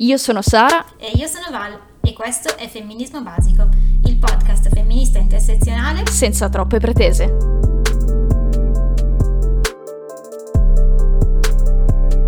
Io sono Sara e io sono Val e questo è Femminismo Basico, il podcast femminista intersezionale senza troppe pretese.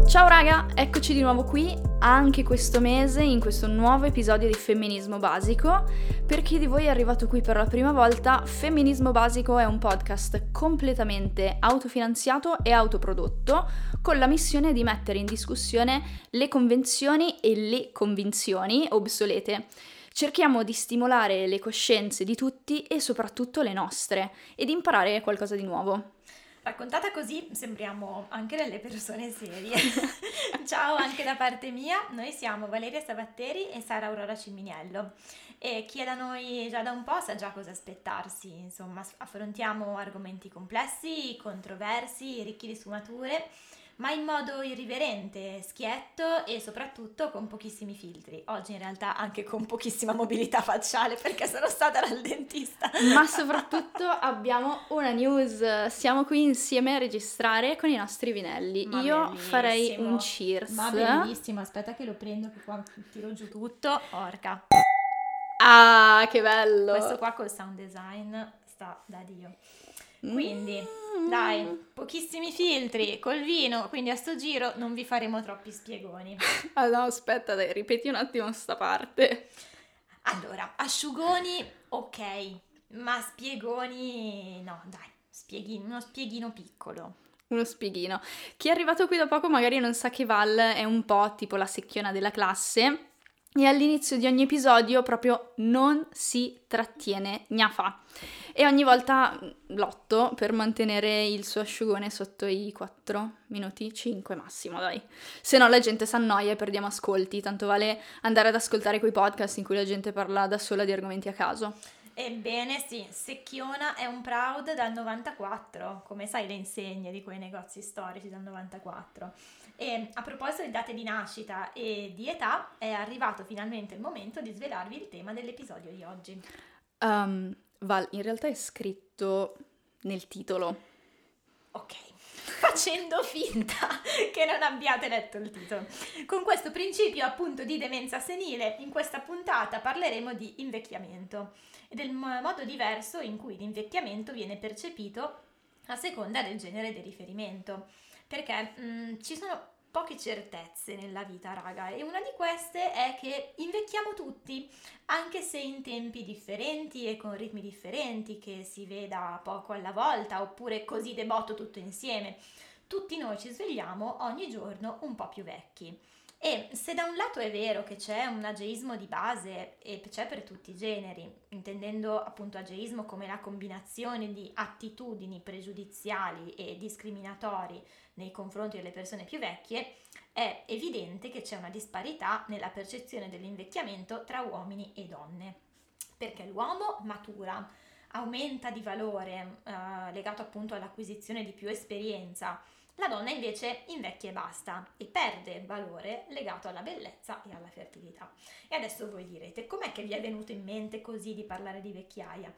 Ciao raga, eccoci di nuovo qui anche questo mese in questo nuovo episodio di Femminismo Basico. Per chi di voi è arrivato qui per la prima volta, Femminismo Basico è un podcast completamente autofinanziato e autoprodotto con la missione di mettere in discussione le convenzioni e le convinzioni obsolete. Cerchiamo di stimolare le coscienze di tutti e soprattutto le nostre e di imparare qualcosa di nuovo. Raccontata così sembriamo anche delle persone serie. Ciao anche da parte mia, noi siamo Valeria Savatteri e Sara Aurora Ciminiello e chi è da noi già da un po' sa già cosa aspettarsi, insomma affrontiamo argomenti complessi, controversi, ricchi di sfumature, ma in modo irriverente, schietto e soprattutto con pochissimi filtri. Oggi in realtà anche con pochissima mobilità facciale perché sono stata dal dentista. Ma soprattutto abbiamo una news, siamo qui insieme a registrare con i nostri vinelli. Ma io bellissimo. Farei un cheers. Ma bellissimo, aspetta che lo prendo che qua tiro giù tutto, orca. Ah, che bello! Questo qua col sound design sta da Dio. Quindi dai, pochissimi filtri col vino, quindi a sto giro non vi faremo troppi spiegoni. Ah no, aspetta, dai, ripeti un attimo sta parte. Allora, asciugoni ok, ma spiegoni no, dai, spieghino, uno spieghino piccolo. Uno spieghino. Chi è arrivato qui da poco magari non sa che Val è un po' tipo la secchiona della classe e all'inizio di ogni episodio proprio non si trattiene gnafa. E ogni volta lotto per mantenere il suo asciugone sotto i 4 minuti, 5 massimo, dai. Se no la gente s'annoia e perdiamo ascolti, tanto vale andare ad ascoltare quei podcast in cui la gente parla da sola di argomenti a caso. Ebbene sì, secchiona è un proud dal 94, come sai le insegne di quei negozi storici dal 94. E a proposito di date di nascita e di età, è arrivato finalmente il momento di svelarvi il tema dell'episodio di oggi. Val, in realtà è scritto nel titolo. Ok, facendo finta che non abbiate letto il titolo. Con questo principio appunto di demenza senile, in questa puntata parleremo di invecchiamento e del modo diverso in cui l'invecchiamento viene percepito a seconda del genere di riferimento. Perché ci sono poche certezze nella vita, raga, e una di queste è che invecchiamo tutti, anche se in tempi differenti e con ritmi differenti, che si veda poco alla volta oppure così de botto tutto insieme. Tutti noi ci svegliamo ogni giorno un po' più vecchi. E se da un lato è vero che c'è un ageismo di base e c'è per tutti i generi, intendendo appunto ageismo come la combinazione di attitudini pregiudiziali e discriminatori nei confronti delle persone più vecchie, è evidente che c'è una disparità nella percezione dell'invecchiamento tra uomini e donne, perché l'uomo matura, aumenta di valore, legato appunto all'acquisizione di più esperienza, la donna invece invecchia e basta e perde valore legato alla bellezza e alla fertilità. E adesso voi direte, com'è che vi è venuto in mente così di parlare di vecchiaia?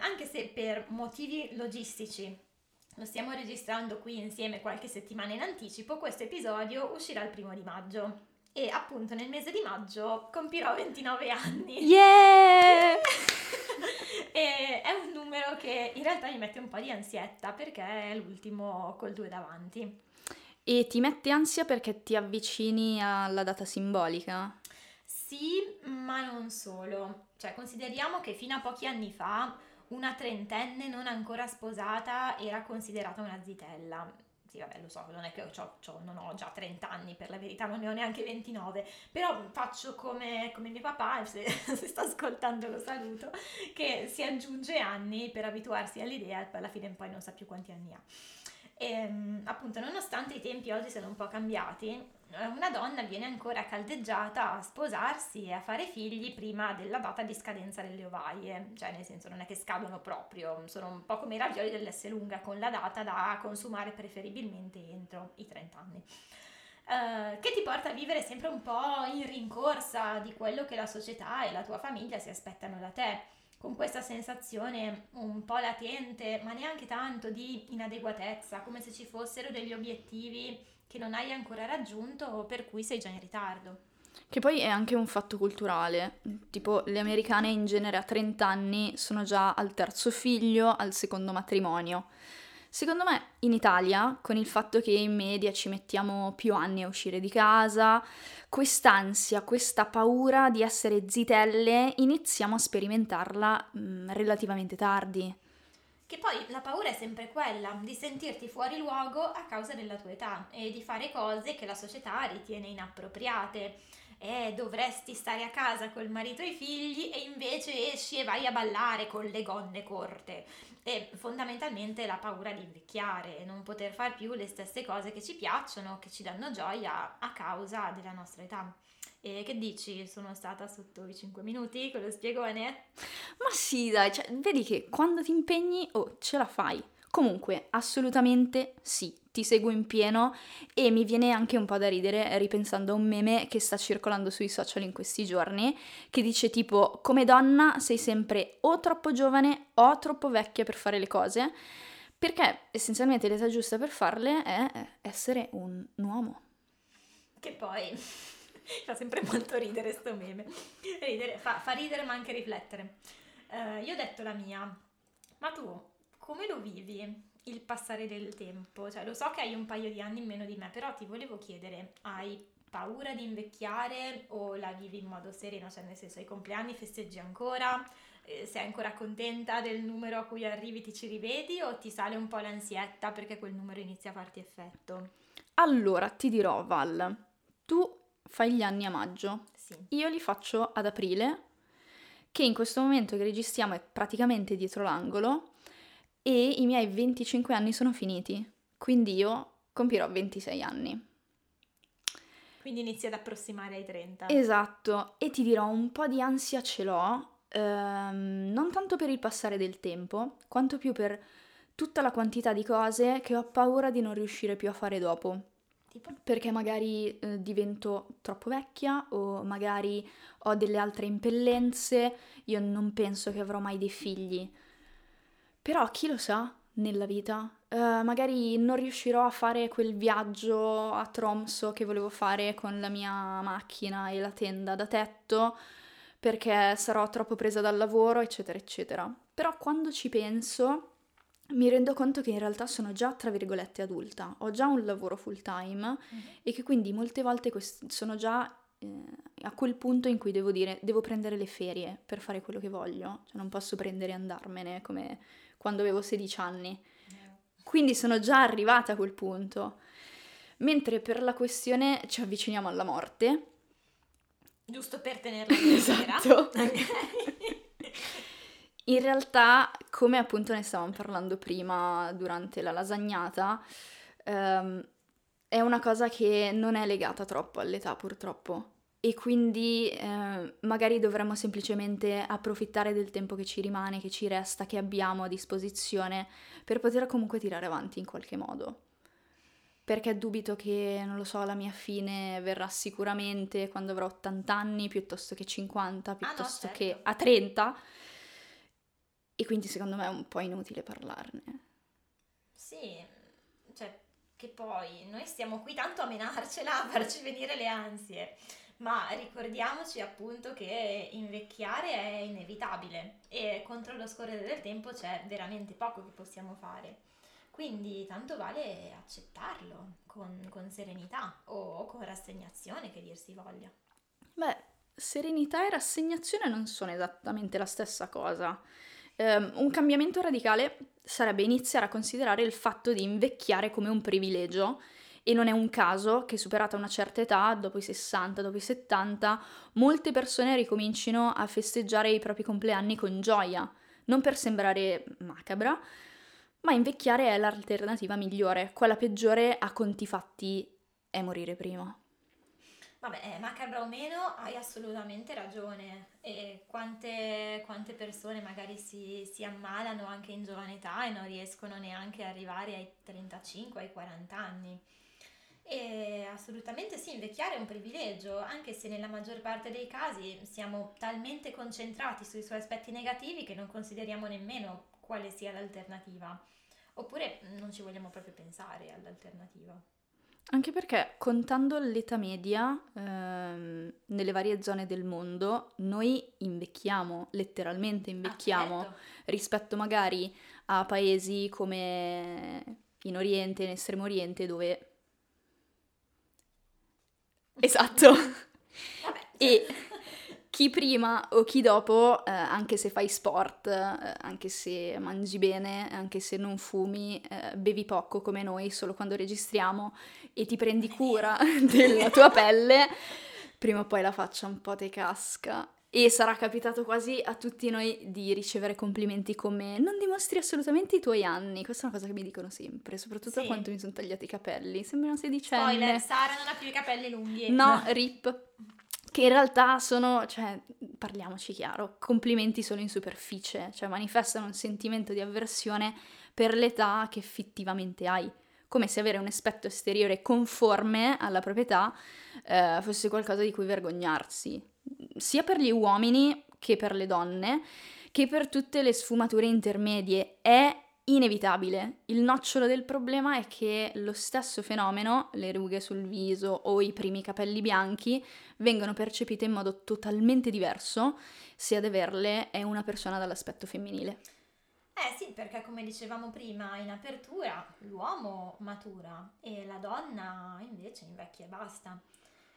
Anche se per motivi logistici lo stiamo registrando qui insieme qualche settimana in anticipo, questo episodio uscirà il 1 di maggio e appunto nel mese di maggio compirò 29 anni. Yeah! E è un numero che in realtà mi mette un po' di ansietta perché è l'ultimo col 2 davanti. E ti mette ansia perché ti avvicini alla data simbolica? Sì, ma non solo. Cioè, consideriamo che fino a pochi anni fa una trentenne non ancora sposata era considerata una zitella. Sì, vabbè, lo so, non è che non ho già 30 anni, per la verità non ne ho neanche 29, però faccio come mio papà, se sta ascoltando lo saluto, che si aggiunge anni per abituarsi all'idea e alla fine poi non sa più quanti anni ha. E, appunto, nonostante i tempi oggi siano un po' cambiati, una donna viene ancora caldeggiata a sposarsi e a fare figli prima della data di scadenza delle ovaie, cioè nel senso non è che scadono proprio, sono un po' come i ravioli dell'S lunga con la data da consumare preferibilmente entro i 30 anni, che ti porta a vivere sempre un po' in rincorsa di quello che la società e la tua famiglia si aspettano da te, con questa sensazione un po' latente, ma neanche tanto, di inadeguatezza, come se ci fossero degli obiettivi che non hai ancora raggiunto o per cui sei già in ritardo. Che poi è anche un fatto culturale, tipo le americane in genere a 30 anni sono già al terzo figlio, al secondo matrimonio. Secondo me in Italia, con il fatto che in media ci mettiamo più anni a uscire di casa, quest'ansia, questa paura di essere zitelle, iniziamo a sperimentarla relativamente tardi. Che poi la paura è sempre quella, di sentirti fuori luogo a causa della tua età e di fare cose che la società ritiene inappropriate. Dovresti stare a casa col marito e i figli e invece esci e vai a ballare con le gonne corte. E fondamentalmente la paura di invecchiare, non poter far più le stesse cose che ci piacciono, che ci danno gioia a causa della nostra età. E che dici? Sono stata sotto i 5 minuti con lo spiegone? Ma sì dai, cioè, vedi che quando ti impegni ce la fai. Comunque, assolutamente sì, ti seguo in pieno e mi viene anche un po' da ridere ripensando a un meme che sta circolando sui social in questi giorni che dice tipo, come donna sei sempre o troppo giovane o troppo vecchia per fare le cose, perché essenzialmente l'età giusta per farle è essere un uomo. Che poi fa sempre molto ridere sto meme, fa ridere ma anche riflettere. Io ho detto la mia, ma tu... come lo vivi il passare del tempo? Cioè, lo so che hai un paio di anni in meno di me, però ti volevo chiedere, hai paura di invecchiare o la vivi in modo sereno? Cioè, nel senso, ai compleanni festeggi ancora? Sei ancora contenta del numero a cui arrivi, ti ci rivedi o ti sale un po' l'ansietta perché quel numero inizia a farti effetto? Allora, ti dirò, Val, tu fai gli anni a maggio, sì. Io li faccio ad aprile, che in questo momento che registriamo è praticamente dietro l'angolo, e i miei 25 anni sono finiti, quindi io compirò 26 anni. Quindi inizi ad approssimare ai 30. Esatto, e ti dirò, un po' di ansia ce l'ho, non tanto per il passare del tempo, quanto più per tutta la quantità di cose che ho paura di non riuscire più a fare dopo. Tipo? Perché magari divento troppo vecchia o magari ho delle altre impellenze, io non penso che avrò mai dei figli. Però chi lo sa nella vita, magari non riuscirò a fare quel viaggio a Tromso che volevo fare con la mia macchina e la tenda da tetto perché sarò troppo presa dal lavoro, eccetera, eccetera. Però quando ci penso mi rendo conto che in realtà sono già, tra virgolette, adulta, ho già un lavoro full time e che quindi molte volte sono già a quel punto in cui devo dire devo prendere le ferie per fare quello che voglio, cioè non posso prendere e andarmene come quando avevo 16 anni, quindi sono già arrivata a quel punto, mentre per la questione ci avviciniamo alla morte, giusto per tenerla esatto. In realtà, come appunto ne stavamo parlando prima durante la lasagnata, è una cosa che non è legata troppo all'età purtroppo e quindi magari dovremmo semplicemente approfittare del tempo che ci rimane, che ci resta, che abbiamo a disposizione per poter comunque tirare avanti in qualche modo, perché dubito che, non lo so, la mia fine verrà sicuramente quando avrò 80 anni piuttosto che 50, piuttosto che a 30 e quindi secondo me è un po' inutile parlarne. Sì, cioè... che poi noi stiamo qui tanto a menarcela, a farci venire le ansie, ma ricordiamoci appunto che invecchiare è inevitabile e contro lo scorrere del tempo c'è veramente poco che possiamo fare, quindi tanto vale accettarlo con serenità o con rassegnazione che dir si voglia. Beh, serenità e rassegnazione non sono esattamente la stessa cosa. Un cambiamento radicale sarebbe iniziare a considerare il fatto di invecchiare come un privilegio e non è un caso che superata una certa età, dopo i 60, dopo i 70, molte persone ricomincino a festeggiare i propri compleanni con gioia, non per sembrare macabra, ma invecchiare è l'alternativa migliore, quella peggiore a conti fatti è morire prima. Vabbè, macabra o meno, hai assolutamente ragione e quante persone magari si ammalano anche in giovane età e non riescono neanche ad arrivare ai 35, ai 40 anni e assolutamente sì, invecchiare è un privilegio anche se nella maggior parte dei casi siamo talmente concentrati sui suoi aspetti negativi che non consideriamo nemmeno quale sia l'alternativa oppure non ci vogliamo proprio pensare all'alternativa. Anche perché contando l'età media, nelle varie zone del mondo, noi invecchiamo, letteralmente invecchiamo, rispetto magari a paesi come in Oriente, in Estremo Oriente, dove... Esatto! E chi prima o chi dopo, anche se fai sport, anche se mangi bene, anche se non fumi, bevi poco come noi, solo quando registriamo, e ti prendi cura della tua pelle, prima o poi la faccia un po' te casca. E sarà capitato quasi a tutti noi di ricevere complimenti come non dimostri assolutamente i tuoi anni. Questa è una cosa che mi dicono sempre, soprattutto quando mi sono tagliati i capelli. Sembra una sedicenne. Spoiler, Sara non ha più i capelli lunghi. No, rip. Che in realtà sono, cioè, parliamoci chiaro, complimenti solo in superficie, cioè manifestano un sentimento di avversione per l'età che effettivamente hai, come se avere un aspetto esteriore conforme alla proprietà fosse qualcosa di cui vergognarsi, sia per gli uomini che per le donne, che per tutte le sfumature intermedie. È inevitabile. Il nocciolo del problema è che lo stesso fenomeno, le rughe sul viso o i primi capelli bianchi, vengono percepite in modo totalmente diverso se ad averle è una persona dall'aspetto femminile. Sì, perché come dicevamo prima in apertura, l'uomo matura e la donna invece invecchia e basta.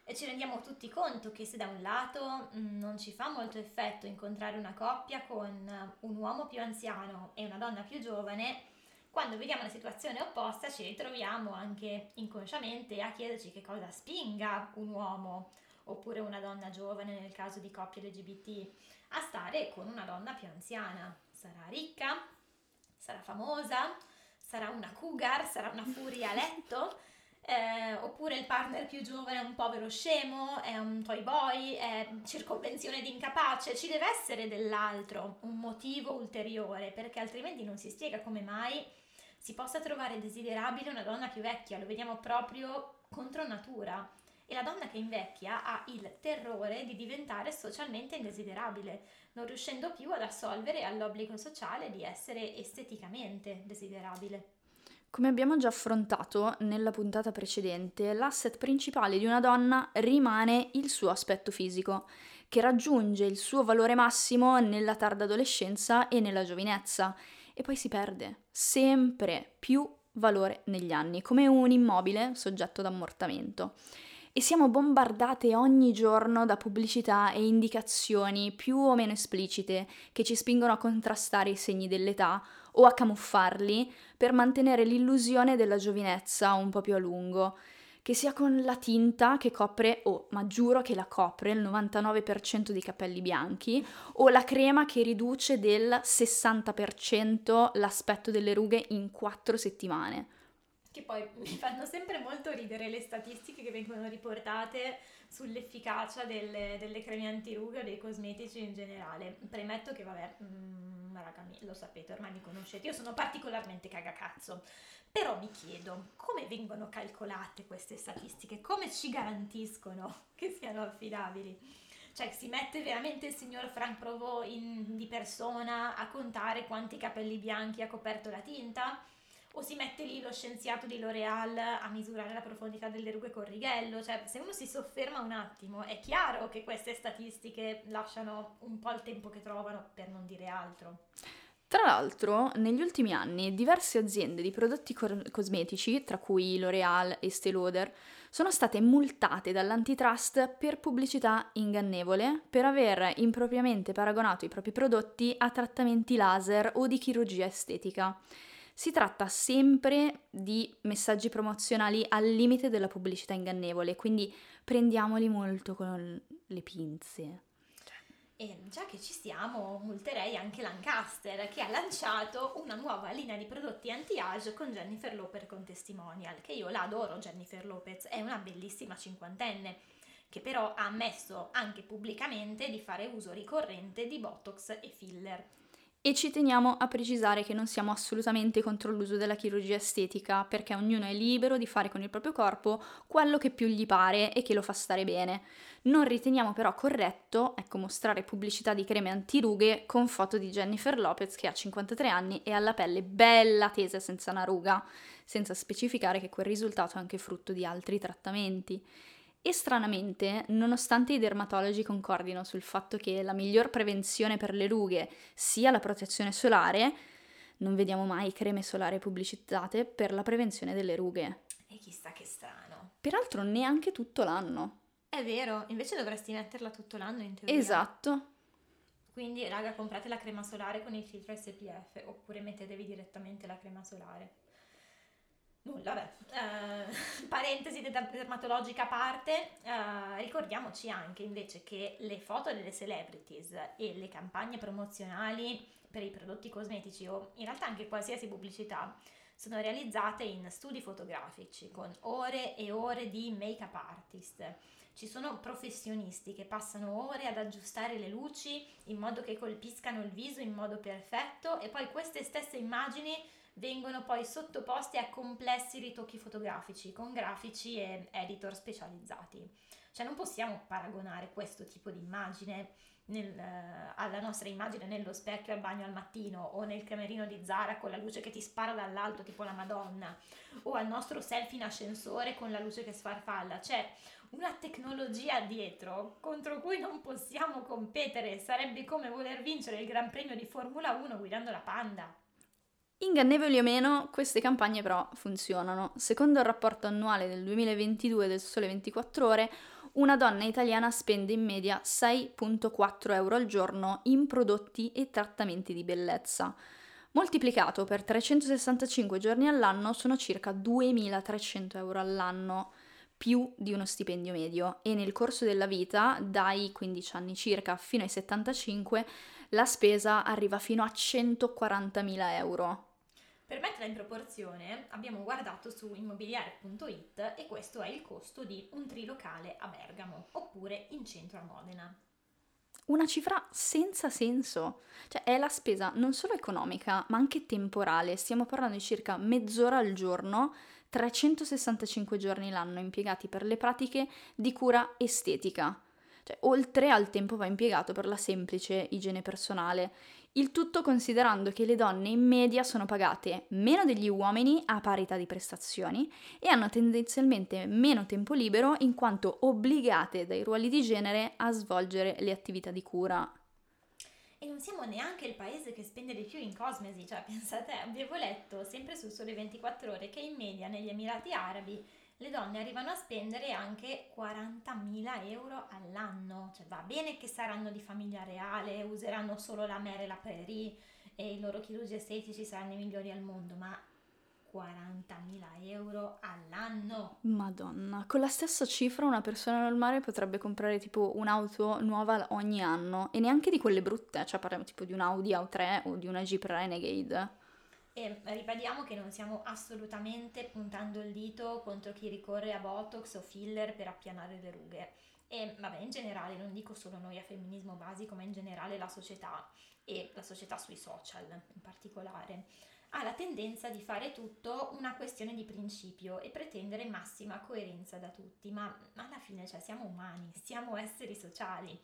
E ci rendiamo tutti conto che se da un lato non ci fa molto effetto incontrare una coppia con un uomo più anziano e una donna più giovane, quando vediamo la situazione opposta ci ritroviamo anche inconsciamente a chiederci che cosa spinga un uomo oppure una donna giovane, nel caso di coppie LGBT, a stare con una donna più anziana. Sarà ricca? Sarà famosa? Sarà una cougar? Sarà una furia a letto? Oppure il partner più giovane è un povero scemo, è un toy boy, è circonvenzione di incapace. Ci deve essere dell'altro, un motivo ulteriore, perché altrimenti non si spiega come mai si possa trovare desiderabile una donna più vecchia. Lo vediamo proprio contro natura. E la donna che invecchia ha il terrore di diventare socialmente indesiderabile, non riuscendo più ad assolvere all'obbligo sociale di essere esteticamente desiderabile. Come abbiamo già affrontato nella puntata precedente, l'asset principale di una donna rimane il suo aspetto fisico, che raggiunge il suo valore massimo nella tarda adolescenza e nella giovinezza, e poi si perde sempre più valore negli anni, come un immobile soggetto ad ammortamento. E siamo bombardate ogni giorno da pubblicità e indicazioni più o meno esplicite che ci spingono a contrastare i segni dell'età o a camuffarli per mantenere l'illusione della giovinezza un po' più a lungo, che sia con la tinta che copre, ma giuro che la copre, il 99% dei capelli bianchi, o la crema che riduce del 60% l'aspetto delle rughe in 4 settimane. Che poi mi fanno sempre molto ridere le statistiche che vengono riportate sull'efficacia delle creme antirughe o dei cosmetici in generale. Premetto che raga, lo sapete, ormai mi conoscete, io sono particolarmente cagacazzo, però mi chiedo come vengono calcolate queste statistiche, come ci garantiscono che siano affidabili? Cioè, si mette veramente il signor Frank Provost di persona a contare quanti capelli bianchi ha coperto la tinta? O si mette lì lo scienziato di L'Oréal a misurare la profondità delle rughe col righello? Cioè, se uno si sofferma un attimo, è chiaro che queste statistiche lasciano un po' il tempo che trovano, per non dire altro. Tra l'altro, negli ultimi anni, diverse aziende di prodotti cosmetici, tra cui L'Oréal e Estée Lauder, sono state multate dall'antitrust per pubblicità ingannevole, per aver impropriamente paragonato i propri prodotti a trattamenti laser o di chirurgia estetica. Si tratta sempre di messaggi promozionali al limite della pubblicità ingannevole, quindi prendiamoli molto con le pinze. E già che ci siamo, multerei anche Lancaster, che ha lanciato una nuova linea di prodotti anti-age con Jennifer Lopez con testimonial, che io la adoro. Jennifer Lopez è una bellissima cinquantenne, che però ha ammesso anche pubblicamente di fare uso ricorrente di Botox e filler. E ci teniamo a precisare che non siamo assolutamente contro l'uso della chirurgia estetica, perché ognuno è libero di fare con il proprio corpo quello che più gli pare e che lo fa stare bene. Non riteniamo però corretto, mostrare pubblicità di creme antirughe con foto di Jennifer Lopez che ha 53 anni e ha la pelle bella tesa senza una ruga. senza specificare che quel risultato è anche frutto di altri trattamenti. E stranamente, nonostante i dermatologi concordino sul fatto che la miglior prevenzione per le rughe sia la protezione solare, non vediamo mai creme solari pubblicizzate per la prevenzione delle rughe. E chissà che strano. Peraltro neanche tutto l'anno. È vero, invece dovresti metterla tutto l'anno in teoria. Esatto. Quindi, raga, comprate la crema solare con il filtro SPF, oppure mettetevi direttamente la crema solare. Nulla, vabbè, parentesi dermatologica a parte, ricordiamoci anche invece che le foto delle celebrities e le campagne promozionali per i prodotti cosmetici, o in realtà anche qualsiasi pubblicità, sono realizzate in studi fotografici con ore e ore di make-up artist. Ci sono professionisti che passano ore ad aggiustare le luci in modo che colpiscano il viso in modo perfetto, e poi queste stesse immagini vengono poi sottoposti a complessi ritocchi fotografici con grafici e editor specializzati. Cioè non possiamo paragonare questo tipo di immagine alla nostra immagine nello specchio al bagno al mattino, o nel camerino di Zara con la luce che ti spara dall'alto tipo la Madonna, o al nostro selfie in ascensore con la luce che sfarfalla. C'è una tecnologia dietro contro cui non possiamo competere, sarebbe come voler vincere il Gran Premio di Formula 1 guidando la Panda. Ingannevoli o meno, queste campagne però funzionano. Secondo il rapporto annuale del 2022 del Sole 24 Ore, una donna italiana spende in media 6,4 euro al giorno in prodotti e trattamenti di bellezza. Moltiplicato per 365 giorni all'anno sono circa 2.300 euro all'anno, più di uno stipendio medio, e nel corso della vita, dai 15 anni circa fino ai 75, la spesa arriva fino a 140.000 euro. Per metterla in proporzione, abbiamo guardato su immobiliare.it e questo è il costo di un trilocale a Bergamo, oppure in centro a Modena. Una cifra senza senso, cioè è la spesa non solo economica ma anche temporale, stiamo parlando di circa mezz'ora al giorno, 365 giorni l'anno impiegati per le pratiche di cura estetica. Cioè, oltre al tempo va impiegato per la semplice igiene personale, il tutto considerando che le donne in media sono pagate meno degli uomini a parità di prestazioni e hanno tendenzialmente meno tempo libero in quanto obbligate dai ruoli di genere a svolgere le attività di cura. E non siamo neanche il paese che spende di più in cosmesi, cioè pensate, avevo letto sempre su Sole 24 Ore che in media negli Emirati Arabi le donne arrivano a spendere anche 40.000 euro all'anno. Cioè va bene che saranno di famiglia reale, useranno solo la Mer e la Prairie e i loro chirurgi estetici saranno i migliori al mondo, ma 40.000 euro all'anno? Madonna, con la stessa cifra una persona normale potrebbe comprare tipo un'auto nuova ogni anno, e neanche di quelle brutte, cioè parliamo tipo di un Audi A3 o di una Jeep Renegade. E ribadiamo che non stiamo assolutamente puntando il dito contro chi ricorre a botox o filler per appianare le rughe, e vabbè, in generale, non dico solo noi a Femminismo Basico, ma in generale la società, e la società sui social in particolare, ha la tendenza di fare tutto una questione di principio e pretendere massima coerenza da tutti, ma alla fine, cioè, siamo umani, siamo esseri sociali.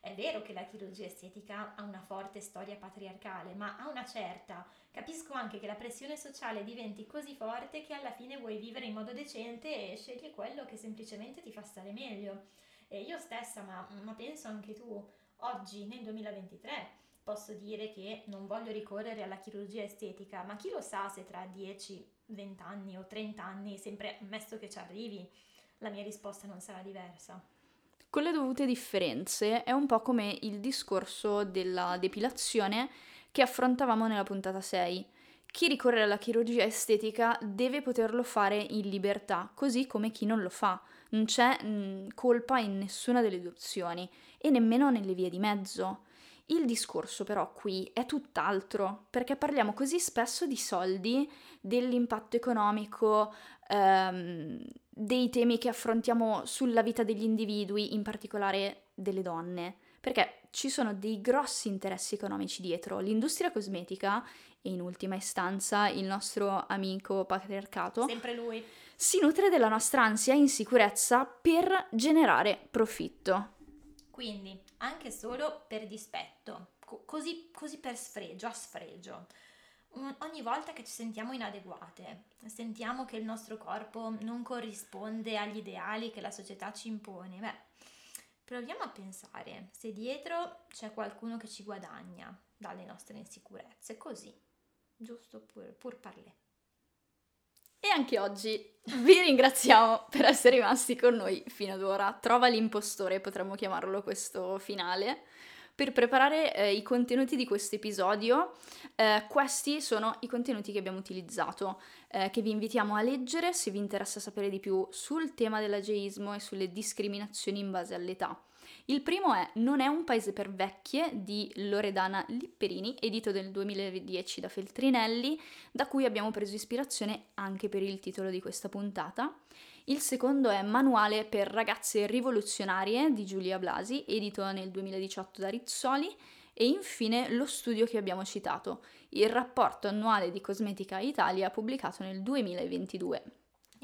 È vero che la chirurgia estetica ha una forte storia patriarcale, ma a una certa capisco anche che la pressione sociale diventi così forte che alla fine vuoi vivere in modo decente e scegli quello che semplicemente ti fa stare meglio. E io stessa, ma penso anche tu, oggi nel 2023 posso dire che non voglio ricorrere alla chirurgia estetica, ma chi lo sa se tra 10, 20 anni o 30 anni, sempre ammesso che ci arrivi, la mia risposta non sarà diversa. Con le dovute differenze è un po' come il discorso della depilazione che affrontavamo nella puntata 6. Chi ricorre alla chirurgia estetica deve poterlo fare in libertà, così come chi non lo fa. Non c'è colpa in nessuna delle due opzioni e nemmeno nelle vie di mezzo. Il discorso però qui è tutt'altro, perché parliamo così spesso di soldi, dell'impatto economico, dei temi che affrontiamo sulla vita degli individui, in particolare delle donne, perché ci sono dei grossi interessi economici dietro. L'industria cosmetica e in ultima istanza il nostro amico patriarcato, sempre lui, si nutre della nostra ansia e insicurezza per generare profitto. Quindi, anche solo per dispetto, così per sfregio, a sfregio. ogni volta che ci sentiamo inadeguate, sentiamo che il nostro corpo non corrisponde agli ideali che la società ci impone, beh, proviamo a pensare se dietro c'è qualcuno che ci guadagna dalle nostre insicurezze, così, giusto pur parlé. E anche oggi vi ringraziamo per essere rimasti con noi fino ad ora. Trova l'impostore, potremmo chiamarlo questo finale. Per preparare i contenuti di questo episodio, questi sono i contenuti che abbiamo utilizzato, che vi invitiamo a leggere se vi interessa sapere di più sul tema dell'ageismo e sulle discriminazioni in base all'età. Il primo è Non è un paese per vecchie di Loredana Lipperini, edito nel 2010 da Feltrinelli, da cui abbiamo preso ispirazione anche per il titolo di questa puntata. Il secondo è Manuale per ragazze rivoluzionarie di Giulia Blasi, edito nel 2018 da Rizzoli. E infine lo studio che abbiamo citato, il rapporto annuale di Cosmetica Italia pubblicato nel 2022.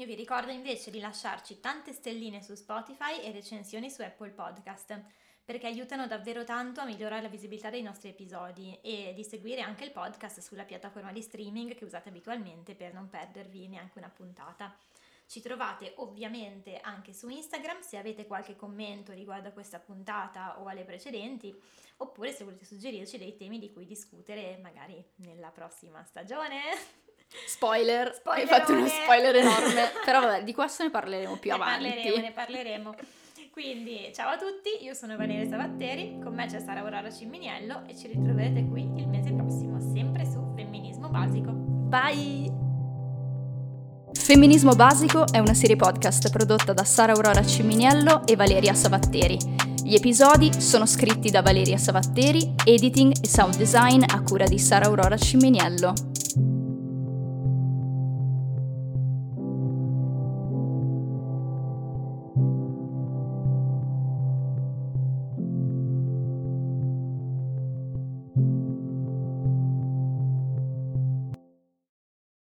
Io vi ricordo invece di lasciarci tante stelline su Spotify e recensioni su Apple Podcast, perché aiutano davvero tanto a migliorare la visibilità dei nostri episodi e di seguire anche il podcast sulla piattaforma di streaming che usate abitualmente per non perdervi neanche una puntata. Ci trovate ovviamente anche su Instagram se avete qualche commento riguardo a questa puntata o alle precedenti, oppure se volete suggerirci dei temi di cui discutere magari nella prossima stagione. Spoiler, hai fatto uno spoiler enorme, però vabbè, di questo ne parleremo più avanti. Ne parleremo. Quindi, ciao a tutti, io sono Valeria Savatteri, con me c'è Sara Aurora Ciminiello e ci ritroverete qui il mese prossimo, sempre su Femminismo Basico. Bye! Femminismo Basico è una serie podcast prodotta da Sara Aurora Ciminiello e Valeria Savatteri. Gli episodi sono scritti da Valeria Savatteri, editing e sound design a cura di Sara Aurora Ciminiello.